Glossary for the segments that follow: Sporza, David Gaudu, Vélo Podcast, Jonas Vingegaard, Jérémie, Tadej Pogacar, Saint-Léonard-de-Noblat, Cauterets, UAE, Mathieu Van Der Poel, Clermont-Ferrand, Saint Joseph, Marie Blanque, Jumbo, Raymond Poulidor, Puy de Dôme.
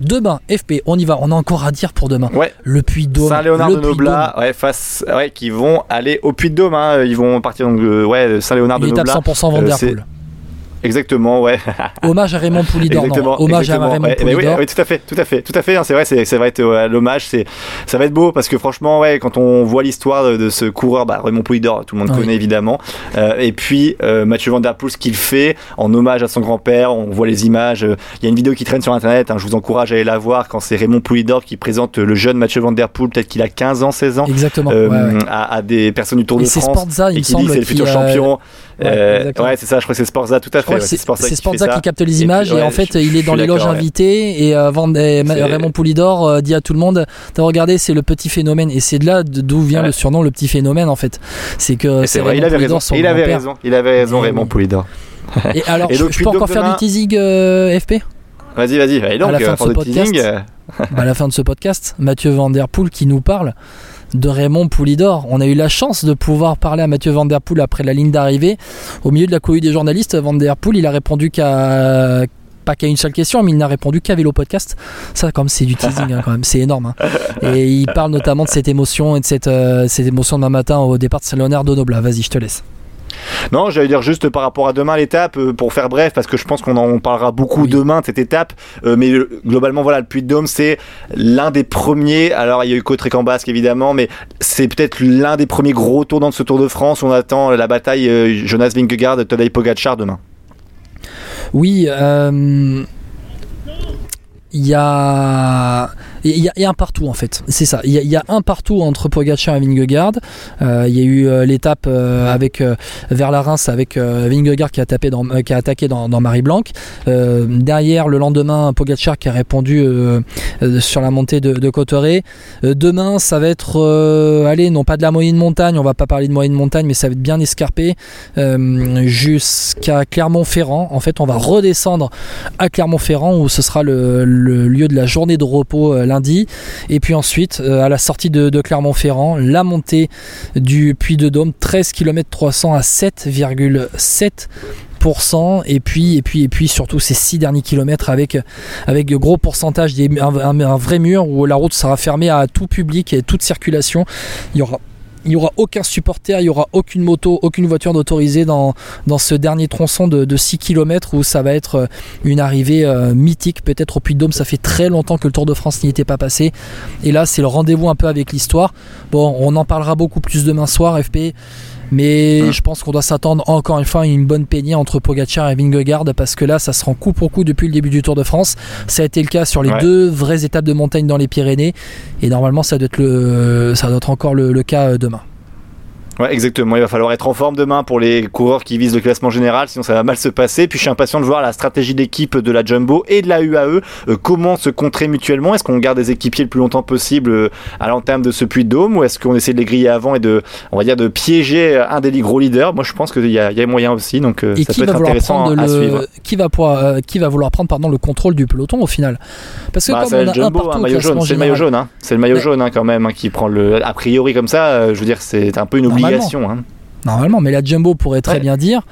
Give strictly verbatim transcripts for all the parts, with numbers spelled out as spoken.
Demain, F P, on y va, on a encore à dire pour demain. Ouais. Le Puy de Dôme, Saint-Léonard-de-Noblat, ouais, face, ouais, qui vont aller au Puy de Dôme. Hein. Ils vont partir donc de, ouais, Saint-Léonard-de-Noblat. Ils tapent cent pour cent Van Der Poel. Exactement, ouais. Hommage à Raymond Poulidor. Exactement, hommage exactement, à Raymond ouais. Poulidor. Oui, oui, tout à fait, tout à fait, tout à fait. Hein, c'est vrai, c'est, ça va être euh, l'hommage, c'est, ça va être beau parce que franchement, ouais, quand on voit l'histoire de, de ce coureur, bah, Raymond Poulidor, tout le monde ah, connaît oui. évidemment. Euh, et puis euh, Mathieu Van Der Poel, ce qu'il fait en hommage à son grand-père, on voit les images. Il euh, y a une vidéo qui traîne sur Internet. Hein, je vous encourage à aller la voir. Quand c'est Raymond Poulidor qui présente le jeune Mathieu Van Der Poel, peut-être qu'il a quinze ans, seize ans, exactement, euh, ouais, ouais. À, à des personnes du Tour et de France Sporza, il et qui dit c'est le futur euh... champion. Ouais, euh, ouais, c'est ça. Je crois que c'est Sporza, tout à fait. Ouais, c'est, c'est Sporza, c'est qui, Sporza qui capte les images et, puis, ouais, et en fait je, il est dans les loges ouais. invitées et, euh, Van, et Raymond Poulidor euh, dit à tout le monde t'as regardé, c'est le petit phénomène, et c'est de là d'où vient ouais. le surnom le petit phénomène en fait. C'est que c'est c'est vrai, il avait Poulidor, raison, il avait raison, il avait raison, Raymond oui. Poulidor. Et alors, et je, je peux encore faire du teasing euh, F P. Vas-y, vas-y. Allez donc, à la fin de ce podcast, à la fin de ce podcast, Mathieu Van Der Poel qui nous parle de Raymond Poulidor. On a eu la chance de pouvoir parler à Mathieu Van Der Poel après la ligne d'arrivée. Au milieu de la cohue des journalistes, Van Der Poel, il a répondu qu'à pas qu'à une seule question, mais il n'a répondu qu'à Vélo Podcast. Ça, comme c'est du teasing, hein, quand même, c'est énorme. Hein. Et il parle notamment de cette émotion et de cette, euh, cette émotion d'un matin au départ de Saint-Léonard-de-Noblat. Vas-y, je te laisse. Non, j'allais dire juste par rapport à demain l'étape, euh, pour faire bref, parce que je pense qu'on en on parlera beaucoup oui. demain de cette étape, euh, mais euh, globalement voilà, le Puy de Dôme c'est l'un des premiers, alors il y a eu Cauterets en Basque évidemment, mais c'est peut-être l'un des premiers gros tournants de ce Tour de France. On attend la bataille euh, Jonas Vingegaard, Tadej Pogacar demain. Oui, euh... il y a... Il y, a, il y a un partout en fait, c'est ça. Il y a, il y a un partout entre Pogacar et Vingegaard. Euh, il y a eu euh, l'étape euh, avec euh, vers la Reims avec euh, Vingegaard qui a tapé dans, euh, qui a attaqué dans, dans Marie Blanque. Euh, derrière le lendemain, Pogacar qui a répondu euh, euh, sur la montée de, de Cauterets. Euh, demain, ça va être, euh, allez, non pas de la moyenne montagne, on va pas parler de moyenne montagne, mais ça va être bien escarpé euh, jusqu'à Clermont-Ferrand. En fait, on va redescendre à Clermont-Ferrand où ce sera le, le lieu de la journée de repos. Euh, lundi, et puis ensuite euh, à la sortie de, de Clermont-Ferrand, la montée du Puy de Dôme, treize kilomètres trois cents à sept virgule sept pour cent, et puis et puis et puis surtout ces six derniers kilomètres avec avec de gros pourcentages, des, un, un, un vrai mur où la route sera fermée à tout public et toute circulation. Il y aura Il n'y aura aucun supporter, il n'y aura aucune moto, aucune voiture d'autorisée dans, dans ce dernier tronçon de, de six kilomètres où ça va être une arrivée euh, mythique, peut-être au Puy de Dôme. Ça fait très longtemps que le Tour de France n'y était pas passé. Et là, c'est le rendez-vous un peu avec l'histoire. Bon, on en parlera beaucoup plus demain soir, F P. Mais hum. je pense qu'on doit s'attendre encore une fois à une bonne peignée entre Pogacar et Vingegaard, parce que là ça se rend coup pour coup depuis le début du Tour de France. Ça a été le cas sur les ouais. deux vraies étapes de montagne dans les Pyrénées, et normalement ça doit être, le, ça doit être encore le, le cas demain. Ouais, exactement, il va falloir être en forme demain pour les coureurs qui visent le classement général, sinon ça va mal se passer. Puis je suis impatient de voir la stratégie d'équipe de la Jumbo et de la U A E, euh, comment se contrer mutuellement. Est-ce qu'on garde des équipiers le plus longtemps possible euh, à l'entame de ce Puy de Dôme, ou est-ce qu'on essaie de les griller avant et de, on va dire, de piéger un des gros leaders? Moi je pense qu'il y, y a moyen aussi, donc euh, ça peut être intéressant à le... suivre. Qui va, pouvoir, euh, qui va vouloir prendre pardon, le contrôle du peloton au final? Parce que bah, comme c'est on a Jumbo, un partout hein, maillot jaune, c'est le maillot jaune, hein, c'est le maillot ouais. jaune hein, quand même hein, qui prend le. A priori comme ça, euh, je veux dire c'est un peu une obligation. Normalement. Hein. Normalement, mais la Jumbo pourrait très ouais. bien dire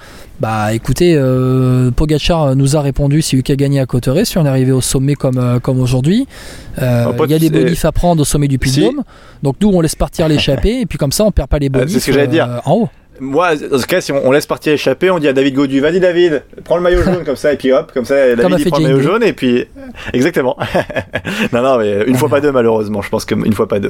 bah écoutez, euh, Pogacar nous a répondu, c'est lui qui a gagné à Cauterets, si on est arrivé au sommet comme, euh, comme aujourd'hui, euh, il y a des bonifs à prendre au sommet du Puy de Dôme, si. Donc nous on laisse partir l'échappée et puis comme ça on perd pas les bonifs euh, c'est ce que j'allais euh, dire. En haut. Moi, dans ce cas, si on laisse partir échapper, on dit à David Gaudu, vas-y David, prends le maillot jaune comme ça, et puis hop, comme ça, David il prend le maillot jaune, et puis exactement. Non, non, mais une fois pas deux malheureusement, je pense que une fois pas deux.